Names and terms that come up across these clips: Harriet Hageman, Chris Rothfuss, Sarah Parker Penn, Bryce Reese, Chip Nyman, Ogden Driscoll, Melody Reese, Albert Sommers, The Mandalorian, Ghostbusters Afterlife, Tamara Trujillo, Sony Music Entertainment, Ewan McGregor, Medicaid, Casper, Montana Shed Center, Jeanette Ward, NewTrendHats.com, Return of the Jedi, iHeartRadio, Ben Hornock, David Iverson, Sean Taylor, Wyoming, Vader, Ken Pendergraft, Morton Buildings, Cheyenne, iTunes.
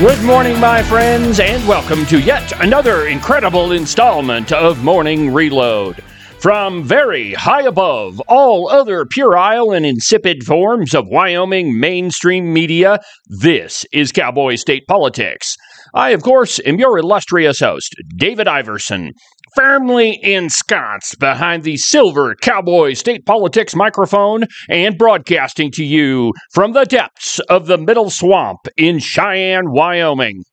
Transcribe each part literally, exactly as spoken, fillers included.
Good morning, my friends, and welcome to yet another incredible installment of Morning Reload. From very high above all other puerile and insipid forms of Wyoming mainstream media, this is Cowboy State Politics. I, of course, am your illustrious host, David Iverson, firmly ensconced behind the silver Cowboy State Politics microphone and broadcasting to you from the depths of the Middle Swamp in Cheyenne, Wyoming.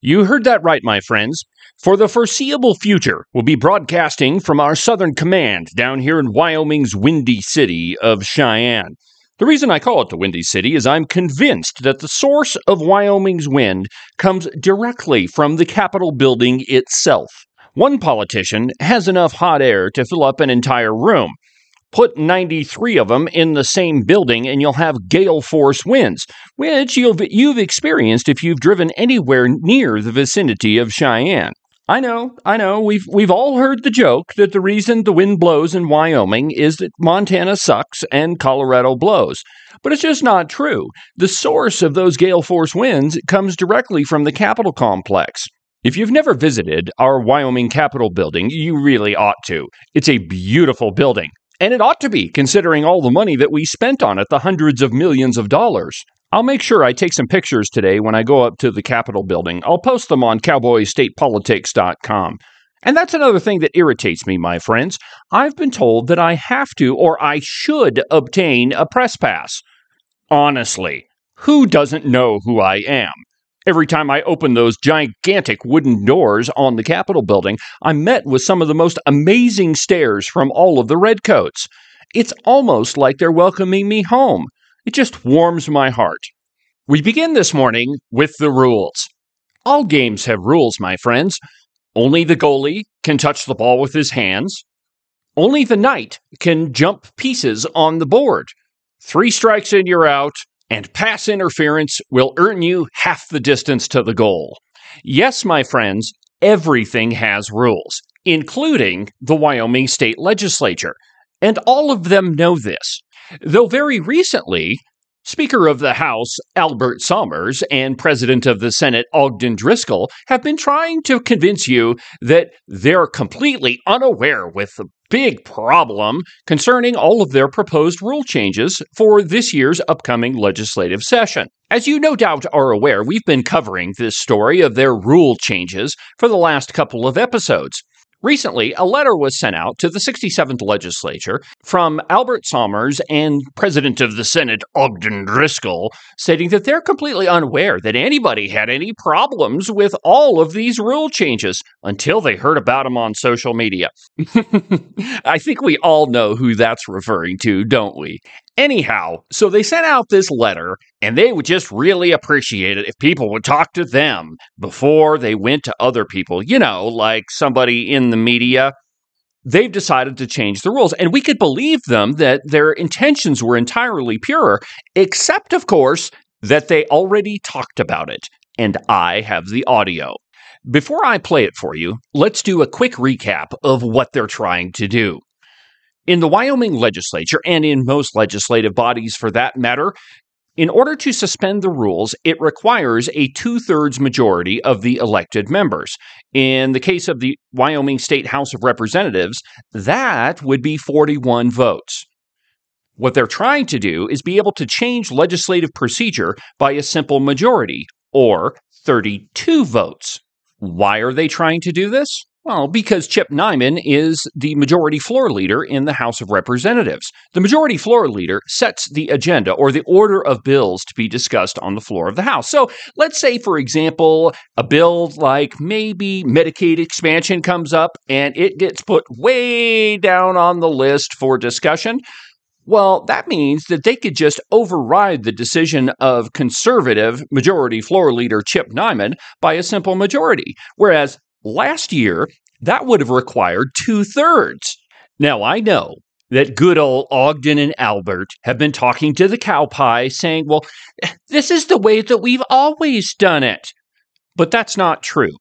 You heard that right, my friends. For the foreseeable future, we'll be broadcasting from our Southern Command down here in Wyoming's windy city of Cheyenne. The reason I call it the Windy City is I'm convinced that the source of Wyoming's wind comes directly from the Capitol building itself. One politician has enough hot air to fill up an entire room. Put ninety-three of them in the same building and you'll have gale force winds, which you've, you've experienced if you've driven anywhere near the vicinity of Cheyenne. I know, I know, we've we've all heard the joke that the reason the wind blows in Wyoming is that Montana sucks and Colorado blows. But it's just not true. The source of those gale force winds comes directly from the Capitol complex. If you've never visited our Wyoming Capitol building, you really ought to. It's a beautiful building. And it ought to be, considering all the money that we spent on it, the hundreds of millions of dollars. I'll make sure I take some pictures today when I go up to the Capitol building. I'll post them on Cowboy State Politics dot com. And that's another thing that irritates me, my friends. I've been told that I have to or I should obtain a press pass. Honestly, who doesn't know who I am? Every time I open those gigantic wooden doors on the Capitol building, I'm met with some of the most amazing stares from all of the redcoats. It's almost like they're welcoming me home. It just warms my heart. We begin this morning with the rules. All games have rules, my friends. Only the goalie can touch the ball with his hands. Only the knight can jump pieces on the board. Three strikes and you're out, and pass interference will earn you half the distance to the goal. Yes, my friends, everything has rules, including the Wyoming State Legislature, and all of them know this. Though very recently, Speaker of the House Albert Sommers and President of the Senate Ogden Driscoll have been trying to convince you that they're completely unaware with the big problem concerning all of their proposed rule changes for this year's upcoming legislative session. As you no doubt are aware, we've been covering this story of their rule changes for the last couple of episodes. Recently, a letter was sent out to the sixty-seventh legislature from Albert Sommers and President of the Senate, Ogden Driscoll, stating that they're completely unaware that anybody had any problems with all of these rule changes until they heard about them on social media. I think we all know who that's referring to, don't we? Anyhow, so they sent out this letter, and they would just really appreciate it if people would talk to them before they went to other people, you know, like somebody in the media. They've decided to change the rules, and we could believe them that their intentions were entirely pure, except, of course, that they already talked about it, and I have the audio. Before I play it for you, let's do a quick recap of what they're trying to do. In the Wyoming legislature, and in most legislative bodies for that matter, in order to suspend the rules, it requires a two-thirds majority of the elected members. In the case of the Wyoming State House of Representatives, that would be forty-one votes. What they're trying to do is be able to change legislative procedure by a simple majority, or thirty-two votes. Why are they trying to do this? Well, because Chip Nyman is the majority floor leader in the House of Representatives. The majority floor leader sets the agenda or the order of bills to be discussed on the floor of the House. So let's say, for example, a bill like maybe Medicaid expansion comes up and it gets put way down on the list for discussion. Well, that means that they could just override the decision of conservative majority floor leader Chip Nyman by a simple majority, whereas last year, that would have required two-thirds. Now, I know that good old Ogden and Albert have been talking to the cow pie saying, well, this is the way that we've always done it. But that's not true.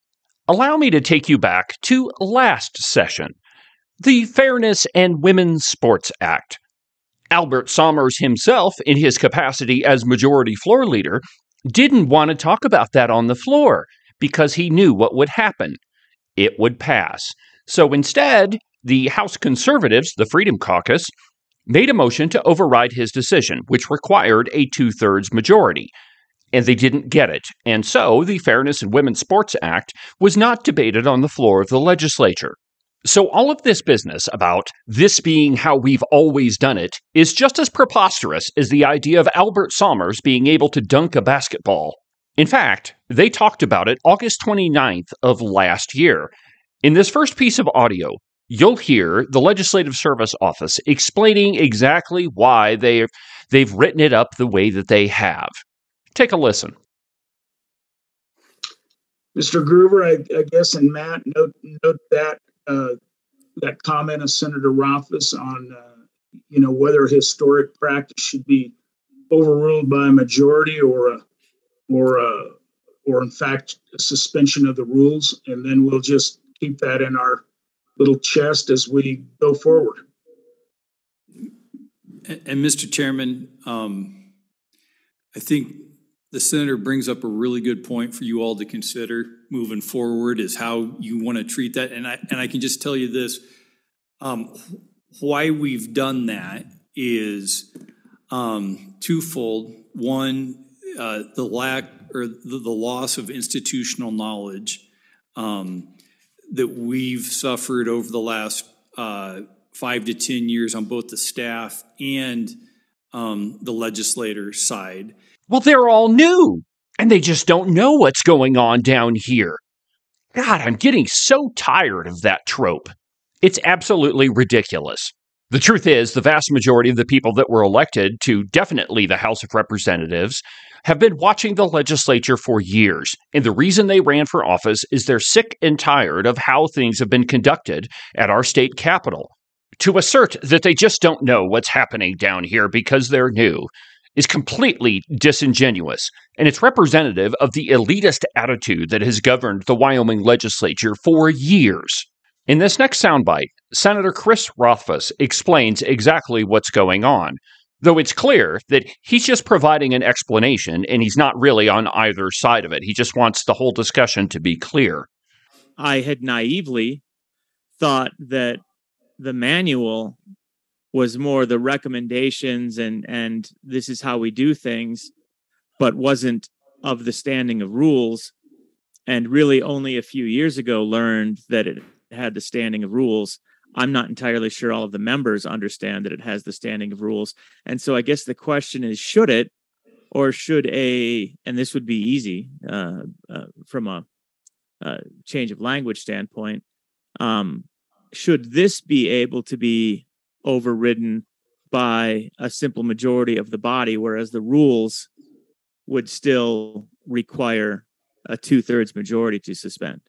Allow me to take you back to last session, the Fairness and Women's Sports Act. Albert Sommers himself, in his capacity as majority floor leader, didn't want to talk about that on the floor because he knew what would happen. It would pass. So instead, the House conservatives, the Freedom Caucus, made a motion to override his decision, which required a two-thirds majority, and they didn't get it. And so the Fairness in Women's Sports Act was not debated on the floor of the legislature. So all of this business about this being how we've always done it is just as preposterous as the idea of Albert Sommers being able to dunk a basketball. In fact, they talked about it August twenty-ninth of last year. In this first piece of audio, you'll hear the Legislative Service Office explaining exactly why they've, they've written it up the way that they have. Take a listen. Mister Gruber, I, I guess, and Matt, note, note that uh, that comment of Senator Rothfuss on uh, you know, whether historic practice should be overruled by a majority or a or a, or in fact a suspension of the rules, and then we'll just keep that in our little chest as we go forward. And, and Mister Chairman, um, I think the senator brings up a really good point for you all to consider moving forward is how you want to treat that. And I and I can just tell you this: um, why we've done that is um, twofold. One, uh, the lack or the, the loss of institutional knowledge Um, that we've suffered over the last uh, five to ten years on both the staff and um, the legislator side. Well, they're all new, and they just don't know what's going on down here. God, I'm getting so tired of that trope. It's absolutely ridiculous. The truth is, the vast majority of the people that were elected to definitely the House of Representatives have been watching the legislature for years, and the reason they ran for office is they're sick and tired of how things have been conducted at our state capitol. To assert that they just don't know what's happening down here because they're new is completely disingenuous, and it's representative of the elitist attitude that has governed the Wyoming legislature for years. In this next soundbite, Senator Chris Rothfuss explains exactly what's going on, though it's clear that he's just providing an explanation and he's not really on either side of it. He just wants the whole discussion to be clear. I had naively thought that the manual was more the recommendations and, and this is how we do things, but wasn't of the standing of rules. And really only a few years ago learned that it had the standing of rules. I'm not entirely sure all of the members understand that it has the standing of rules. And so I guess the question is, should it, or should a, and this would be easy uh, uh, from a, a change of language standpoint, um, should this be able to be overridden by a simple majority of the body, whereas the rules would still require a two-thirds majority to suspend?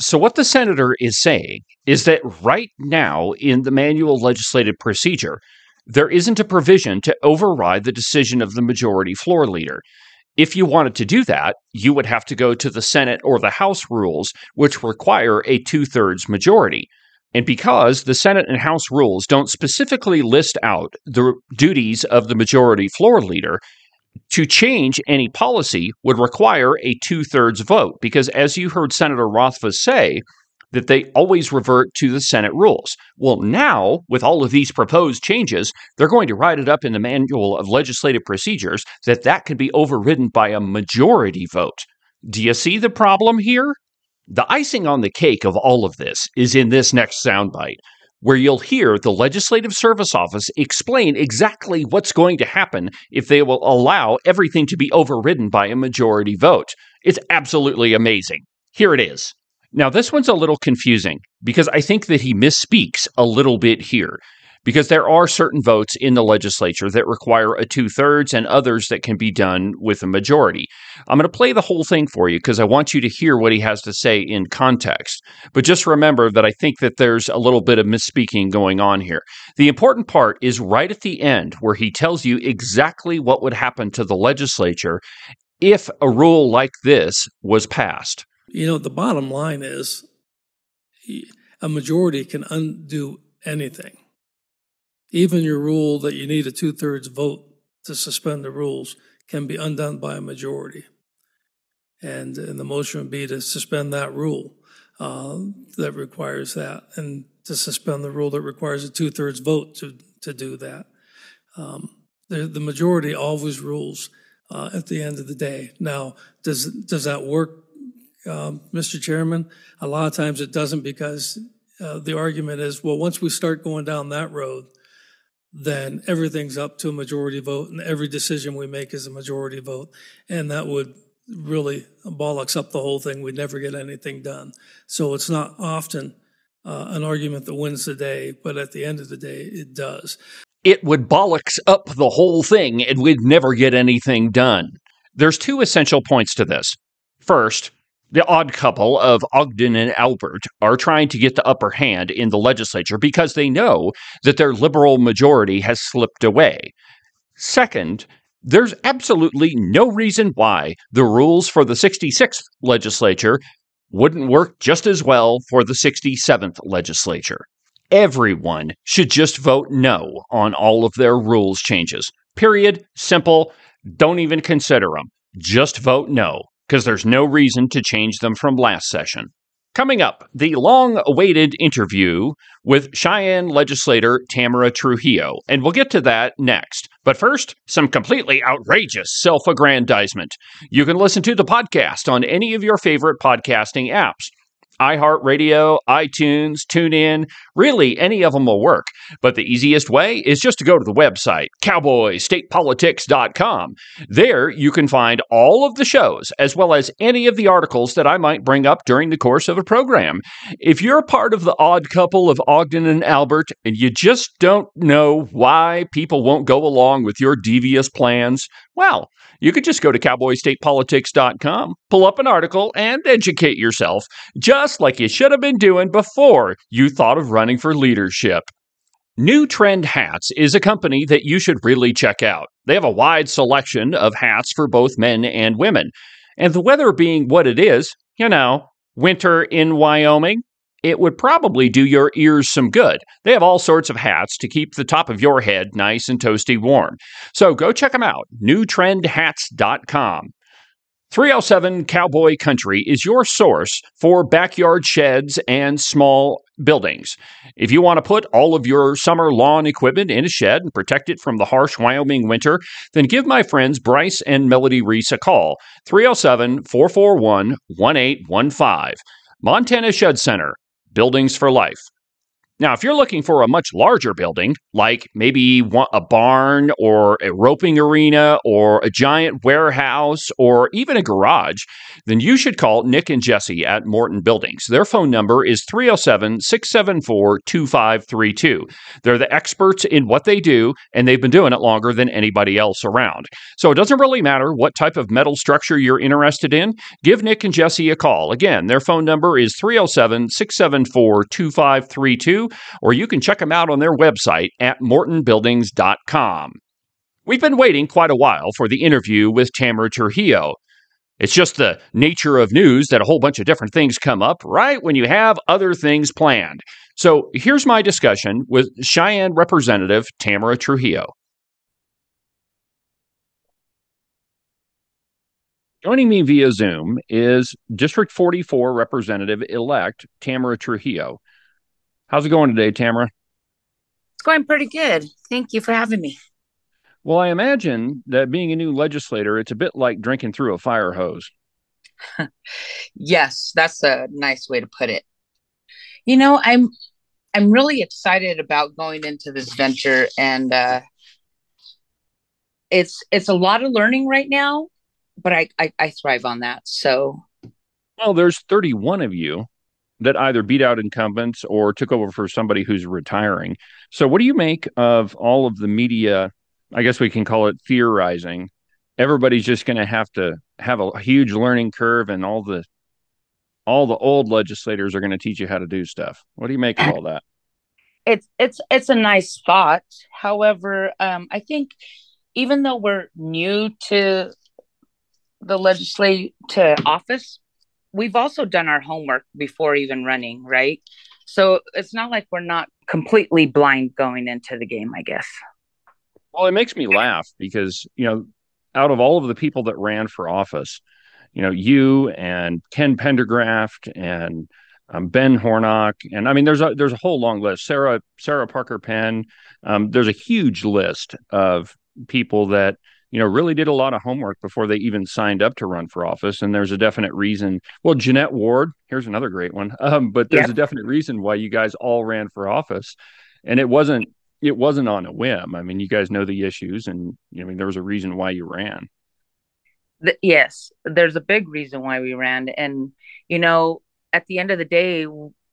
So what the senator is saying is that right now in the manual legislative procedure, there isn't a provision to override the decision of the majority floor leader. If you wanted to do that, you would have to go to the Senate or the House rules, which require a two-thirds majority. And because the Senate and House rules don't specifically list out the duties of the majority floor leader, to change any policy would require a two-thirds vote, because as you heard Senator Rothfuss say, that they always revert to the Senate rules. Well, now, with all of these proposed changes, they're going to write it up in the Manual of Legislative Procedures that that can be overridden by a majority vote. Do you see the problem here? The icing on the cake of all of this is in this next soundbite, where you'll hear the Legislative Service Office explain exactly what's going to happen if they will allow everything to be overridden by a majority vote. It's absolutely amazing. Here it is. Now, this one's a little confusing because I think that he misspeaks a little bit here, because there are certain votes in the legislature that require a two-thirds and others that can be done with a majority. I'm going to play the whole thing for you because I want you to hear what he has to say in context. But just remember that I think that there's a little bit of misspeaking going on here. The important part is right at the end where he tells you exactly what would happen to the legislature if a rule like this was passed. You know, the bottom line is a majority can undo anything. Even your rule that you need a two-thirds vote to suspend the rules can be undone by a majority. And, and the motion would be to suspend that rule uh, that requires that, and to suspend the rule that requires a two-thirds vote to, to do that. Um, the, the majority always rules uh, at the end of the day. Now, does, does that work, uh, Mister Chairman? A lot of times it doesn't, because uh, the argument is, well, once we start going down that road, then everything's up to a majority vote, and every decision we make is a majority vote, and that would really bollocks up the whole thing. We'd never get anything done. So it's not often uh, an argument that wins the day, but at the end of the day, it does. It would bollocks up the whole thing, and we'd never get anything done. There's two essential points to this. First, the odd couple of Ogden and Albert are trying to get the upper hand in the legislature because they know that their liberal majority has slipped away. Second, there's absolutely no reason why the rules for the sixty-sixth legislature wouldn't work just as well for the sixty-seventh legislature. Everyone should just vote no on all of their rules changes. Period. Simple. Don't even consider them. Just vote no, because there's no reason to change them from last session. Coming up, the long-awaited interview with Cheyenne legislator Tamara Trujillo, and we'll get to that next. But first, some completely outrageous self-aggrandizement. You can listen to the podcast on any of your favorite podcasting apps. iHeartRadio, iTunes, TuneIn, really any of them will work. But the easiest way is just to go to the website, Cowboy State Politics dot com. There you can find all of the shows, as well as any of the articles that I might bring up during the course of a program. If you're part of the odd couple of Ogden and Albert, and you just don't know why people won't go along with your devious plans, well, you could just go to Cowboy State Politics dot com, pull up an article, and educate yourself, just like you should have been doing before you thought of running for leadership. New Trend Hats is a company that you should really check out. They have a wide selection of hats for both men and women. And the weather being what it is, you know, winter in Wyoming, it would probably do your ears some good. They have all sorts of hats to keep the top of your head nice and toasty warm. So go check them out, New Trend Hats dot com. three oh seven Cowboy Country is your source for backyard sheds and small buildings. If you want to put all of your summer lawn equipment in a shed and protect it from the harsh Wyoming winter, then give my friends Bryce and Melody Reese a call, three oh seven, four four one, one eight one five. Montana Shed Center. Buildings for life. Now, if you're looking for a much larger building, like maybe a barn or a roping arena or a giant warehouse or even a garage, then you should call Nick and Jesse at Morton Buildings. Their phone number is three oh seven, six seven four, two five three two. They're the experts in what they do, and they've been doing it longer than anybody else around. So it doesn't really matter what type of metal structure you're interested in. Give Nick and Jesse a call. Again, their phone number is three oh seven, six seven four, two five three two. Or you can check them out on their website at Morton Buildings dot com. We've been waiting quite a while for the interview with Tamara Trujillo. It's just the nature of news that a whole bunch of different things come up right when you have other things planned. So here's my discussion with Cheyenne Representative Tamara Trujillo. Joining me via Zoom is District forty-four Representative-elect Tamara Trujillo. How's it going today, Tamara? It's going pretty good. Thank you for having me. Well, I imagine that being a new legislator, it's a bit like drinking through a fire hose. Yes, that's a nice way to put it. You know, I'm I'm really excited about going into this venture, and uh, it's it's a lot of learning right now, but I, I, I thrive on that. So, well, there's thirty-one of you that either beat out incumbents or took over for somebody who's retiring. So what do you make of all of the media, I guess we can call it theorizing? Everybody's just going to have to have a huge learning curve, and all the all the old legislators are going to teach you how to do stuff. What do you make of all that? It's it's it's a nice thought. However, um, I think even though we're new to the legislative to office, we've also done our homework before even running, right? So it's not like we're not completely blind going into the game, I guess. Well, it makes me laugh because, you know, out of all of the people that ran for office, you know, you and Ken Pendergraft and um, Ben Hornock, and I mean, there's a there's a whole long list. Sarah Sarah Parker Penn. Um, there's a huge list of people that, you know, really did a lot of homework before they even signed up to run for office. And there's a definite reason. Well, Jeanette Ward, here's another great one. Um, but there's yeah. a definite reason why you guys all ran for office. And it wasn't it wasn't on a whim. I mean, you guys know the issues, and you know, I mean, there was a reason why you ran. The, yes, there's a big reason why we ran. And, you know, at the end of the day,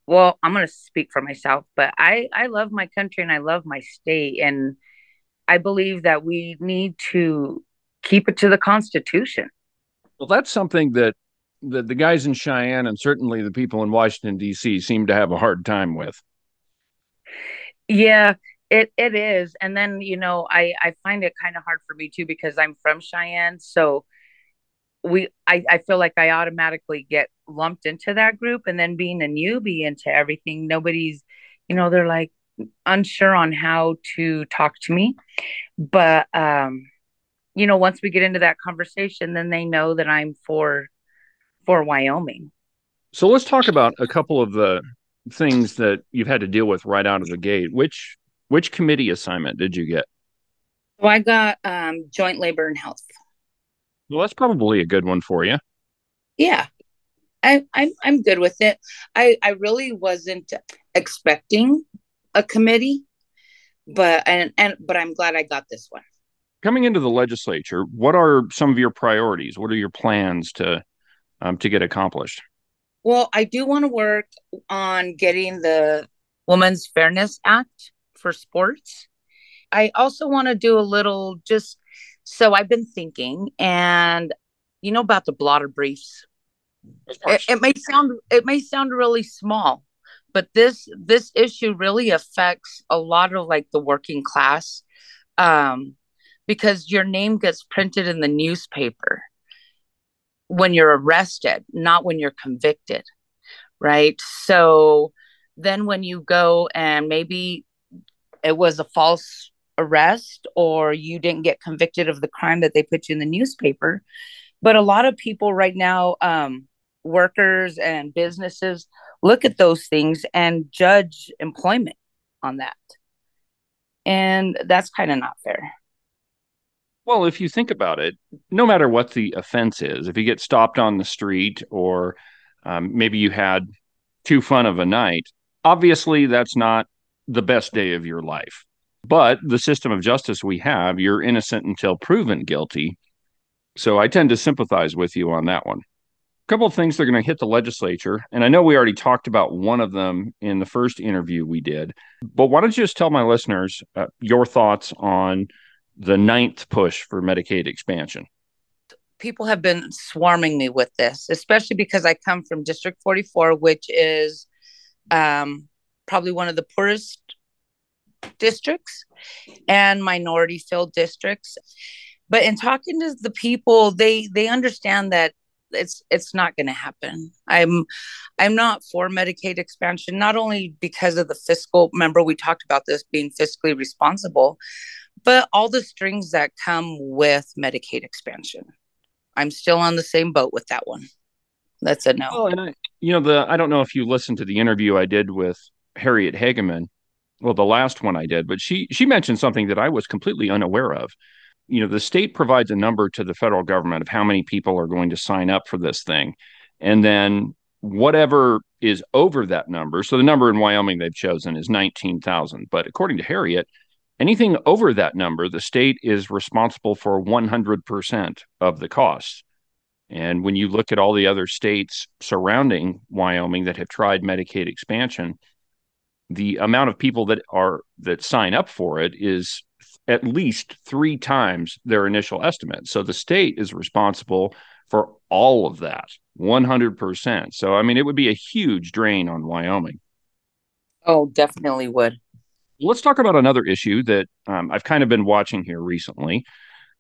well, I'm going to speak for myself, but I, I love my country and I love my state. And I believe that we need to keep it to the Constitution. Well, that's something that the, the guys in Cheyenne and certainly the people in Washington, D C seem to have a hard time with. Yeah, it, it is. And then, you know, I, I find it kind of hard for me, too, because I'm from Cheyenne. So we I, I feel like I automatically get lumped into that group. And then being a newbie into everything, nobody's, you know, they're like, unsure on how to talk to me. But, um, you know, once we get into that conversation, then they know that I'm for, for Wyoming. So let's talk about a couple of the things that you've had to deal with right out of the gate. Which, which committee assignment did you get? Well, I got um, joint labor and health. Well, that's probably a good one for you. Yeah. I, I'm, I'm good with it. I, I really wasn't expecting a committee, but and, and but I'm glad I got this one. Coming into the legislature, what are some of your priorities? What are your plans to um, to get accomplished? Well, I do want to work on getting the Women's Fairness Act for sports. I also want to do a little, just so I've been thinking, and you know about the blotter briefs. It, it may sound it may sound really small, but this this issue really affects a lot of like the working class, um, because your name gets printed in the newspaper when you're arrested, not when you're convicted, right? So then when you go and maybe it was a false arrest or you didn't get convicted of the crime that they put you in the newspaper. But a lot of people right now, um, workers and businesses, look at those things and judge employment on that. And that's kind of not fair. Well, if you think about it, no matter what the offense is, if you get stopped on the street or um, maybe you had too fun of a night, obviously that's not the best day of your life. But the system of justice we have, you're innocent until proven guilty. So I tend to sympathize with you on that one. Couple of things that are going to hit the legislature, and I know we already talked about one of them in the first interview we did, but why don't you just tell my listeners uh, your thoughts on the ninth push for Medicaid expansion? People have been swarming me with this, especially because I come from District forty-four, which is um, probably one of the poorest districts and minority-filled districts. But in talking to the people, they they understand that it's it's not going to happen. I'm I'm not for Medicaid expansion, not only because of the fiscal, remember we talked about this being fiscally responsible, but all the strings that come with Medicaid expansion. I'm still on the same boat with that one. That's a no. Oh, and I, you know, the I don't know if you listened to the interview I did with Harriet Hageman. Well, the last one I did, but she she mentioned something that I was completely unaware of. You know, the state provides a number to the federal government of how many people are going to sign up for this thing. And then whatever is over that number. So the number in Wyoming they've chosen is nineteen thousand. But according to Harriet, anything over that number, the state is responsible for one hundred percent of the costs. And when you look at all the other states surrounding Wyoming that have tried Medicaid expansion, the amount of people that are that sign up for it is at least three times their initial estimate. So the state is responsible for all of that, one hundred percent. So, I mean, it would be a huge drain on Wyoming. Oh, definitely would. Let's talk about another issue that um, I've kind of been watching here recently.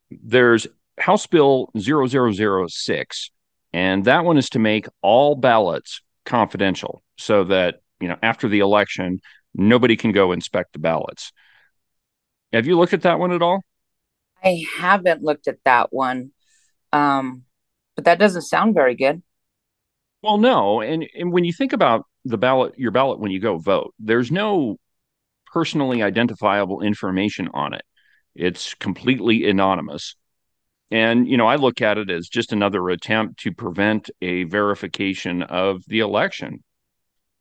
There's House Bill zero zero zero six, and that one is to make all ballots confidential so that, you know, after the election, nobody can go inspect the ballots. Have you looked at that one at all? I haven't looked at that one, um, but that doesn't sound very good. Well, no. And, and when you think about the ballot, your ballot, when you go vote, there's no personally identifiable information on it. It's completely anonymous. And, you know, I look at it as just another attempt to prevent a verification of the election.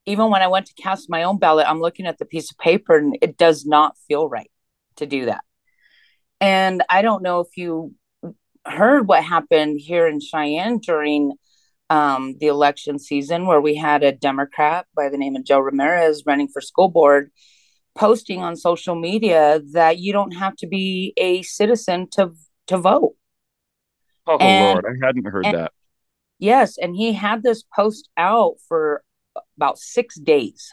Even when I went to cast my own ballot, I'm looking at the piece of paper and it does not feel right to do that. And I don't know if you heard what happened here in Cheyenne during um, the election season, where we had a Democrat by the name of Joe Ramirez running for school board, posting on social media that you don't have to be a citizen to to vote. Oh, and, Lord, I hadn't heard and, that. Yes, and he had this post out for about six days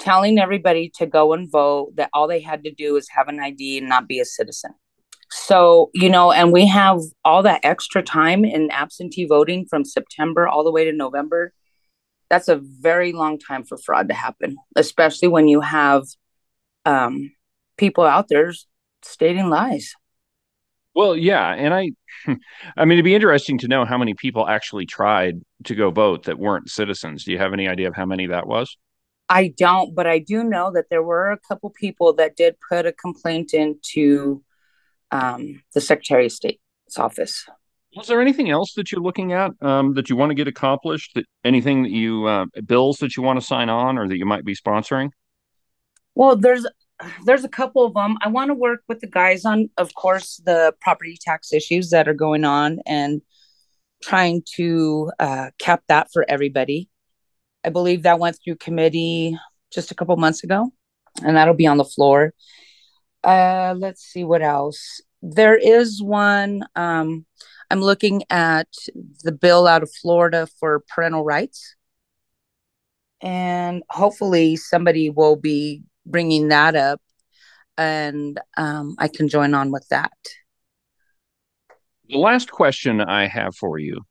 telling everybody to go and vote, that all they had to do is have an I D and not be a citizen. So, you know, and we have all that extra time in absentee voting from September all the way to November. That's a very long time for fraud to happen, especially when you have um, people out there stating lies. Well, yeah. And I, I mean, it'd be interesting to know how many people actually tried to go vote that weren't citizens. Do you have any idea of how many that was? I don't, but I do know that there were a couple people that did put a complaint into um, the Secretary of State's office. Was there anything else that you're looking at um, that you want to get accomplished? That anything that you, uh, bills that you want to sign on or that you might be sponsoring? Well, there's There's a couple of them. I want to work with the guys on, of course, the property tax issues that are going on and trying to uh, cap that for everybody. I believe that went through committee just a couple months ago, and that'll be on the floor. Uh, let's see what else. There is one. Um, I'm looking at the bill out of Florida for parental rights. And hopefully somebody will be bringing that up, and um, I can join on with that. The last question I have for you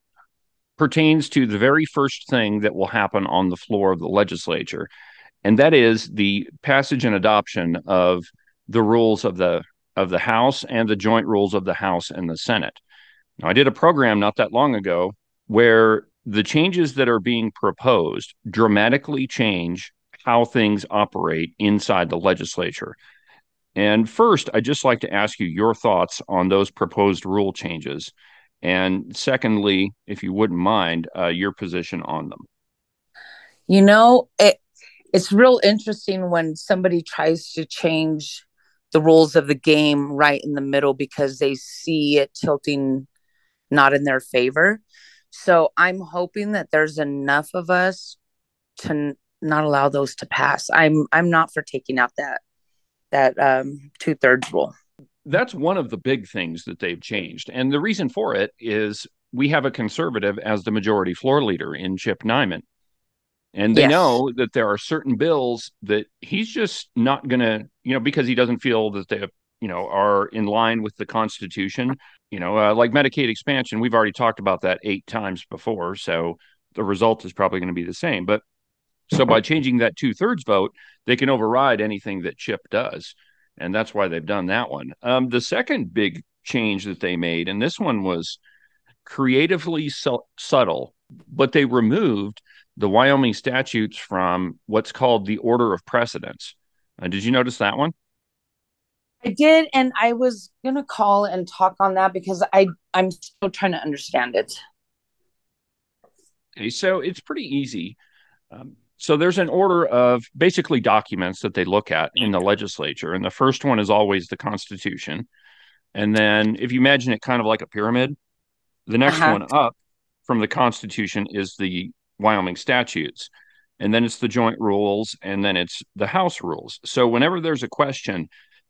pertains to the very first thing that will happen on the floor of the legislature, and that is the passage and adoption of the rules of the of the House and the joint rules of the House and the Senate. Now, I did a program not that long ago where the changes that are being proposed dramatically change how things operate inside the legislature. And first, I'd just like to ask you your thoughts on those proposed rule changes. And secondly, if you wouldn't mind, uh, your position on them. You know, it, it's real interesting when somebody tries to change the rules of the game right in the middle because they see it tilting not in their favor. So I'm hoping that there's enough of us to not allow those to pass. I'm I'm not for taking out that that um, two-thirds rule. That's one of the big things that they've changed. And the reason for it is we have a conservative as the majority floor leader in Chip Nyman. And they yes. know that there are certain bills that he's just not going to, you know, because he doesn't feel that they, you know, are in line with the Constitution. You know, uh, like Medicaid expansion, we've already talked about that eight times before. So the result is probably going to be the same. But so by changing that two-thirds vote, they can override anything that Chip does. And that's why they've done that one. Um, the second big change that they made, and this one was creatively su- subtle, but they removed the Wyoming statutes from what's called the order of precedence. Uh, did you notice that one? I did, and I was going to call and talk on that because I, I'm still trying to understand it. Okay, so it's pretty easy. Um, So there's an order of basically documents that they look at in the legislature. And the first one is always the Constitution. And then if you imagine it kind of like a pyramid, the next uh-huh. one up from the Constitution is the Wyoming statutes. And then it's the joint rules. And then it's the House rules. So whenever there's a question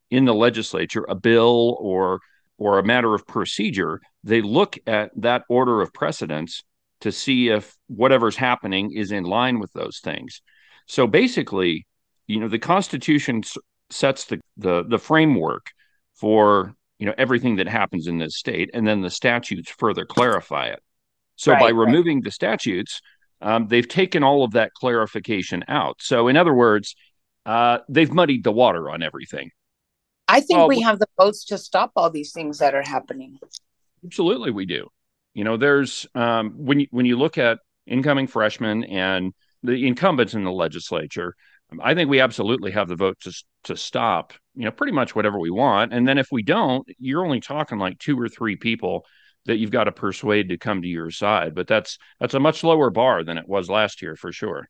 in the legislature, a bill or or a matter of procedure, they look at that order of precedence to see if whatever's happening is in line with those things. So basically, you know, the Constitution sets the, the the framework for, you know, everything that happens in this state, and then the statutes further clarify it. So right, by removing right. the statutes, um, they've taken all of that clarification out. So in other words, uh, they've muddied the water on everything. I think uh, we have the votes to stop all these things that are happening. Absolutely, we do. You know, there's um, when you, when you look at incoming freshmen and the incumbents in the legislature, I think we absolutely have the vote to to stop, you know, pretty much whatever we want. And then if we don't, you're only talking like two or three people that you've got to persuade to come to your side. But that's that's a much lower bar than it was last year, for sure.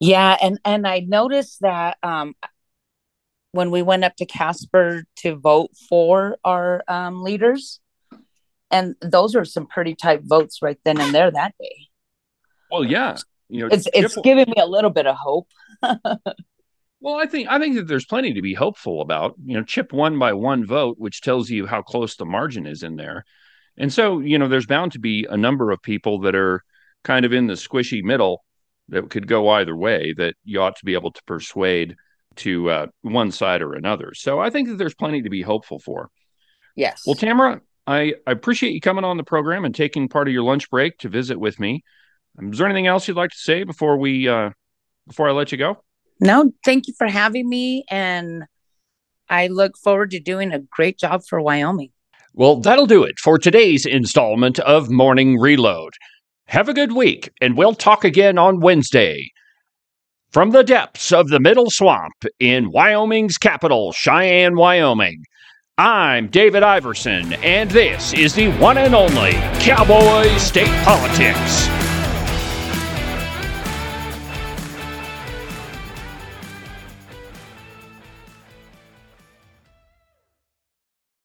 Yeah. And, and I noticed that um, when we went up to Casper to vote for our um, leaders, and those are some pretty tight votes right then and there that day. Well, yeah. You know, it's Chip, it's giving me a little bit of hope. Well, I think I think that there's plenty to be hopeful about. You know, Chip won by one vote, which tells you how close the margin is in there. And so, you know, there's bound to be a number of people that are kind of in the squishy middle that could go either way, that you ought to be able to persuade to uh, one side or another. So I think that there's plenty to be hopeful for. Yes. Well, Tamara, I, I appreciate you coming on the program and taking part of your lunch break to visit with me. Is there anything else you'd like to say before we, uh, before I let you go? No, thank you for having me. And I look forward to doing a great job for Wyoming. Well, that'll do it for today's installment of Morning Reload. Have a good week, and we'll talk again on Wednesday. From the depths of the middle swamp in Wyoming's capital, Cheyenne, Wyoming, I'm David Iverson, and this is the one and only Cowboy State Politics.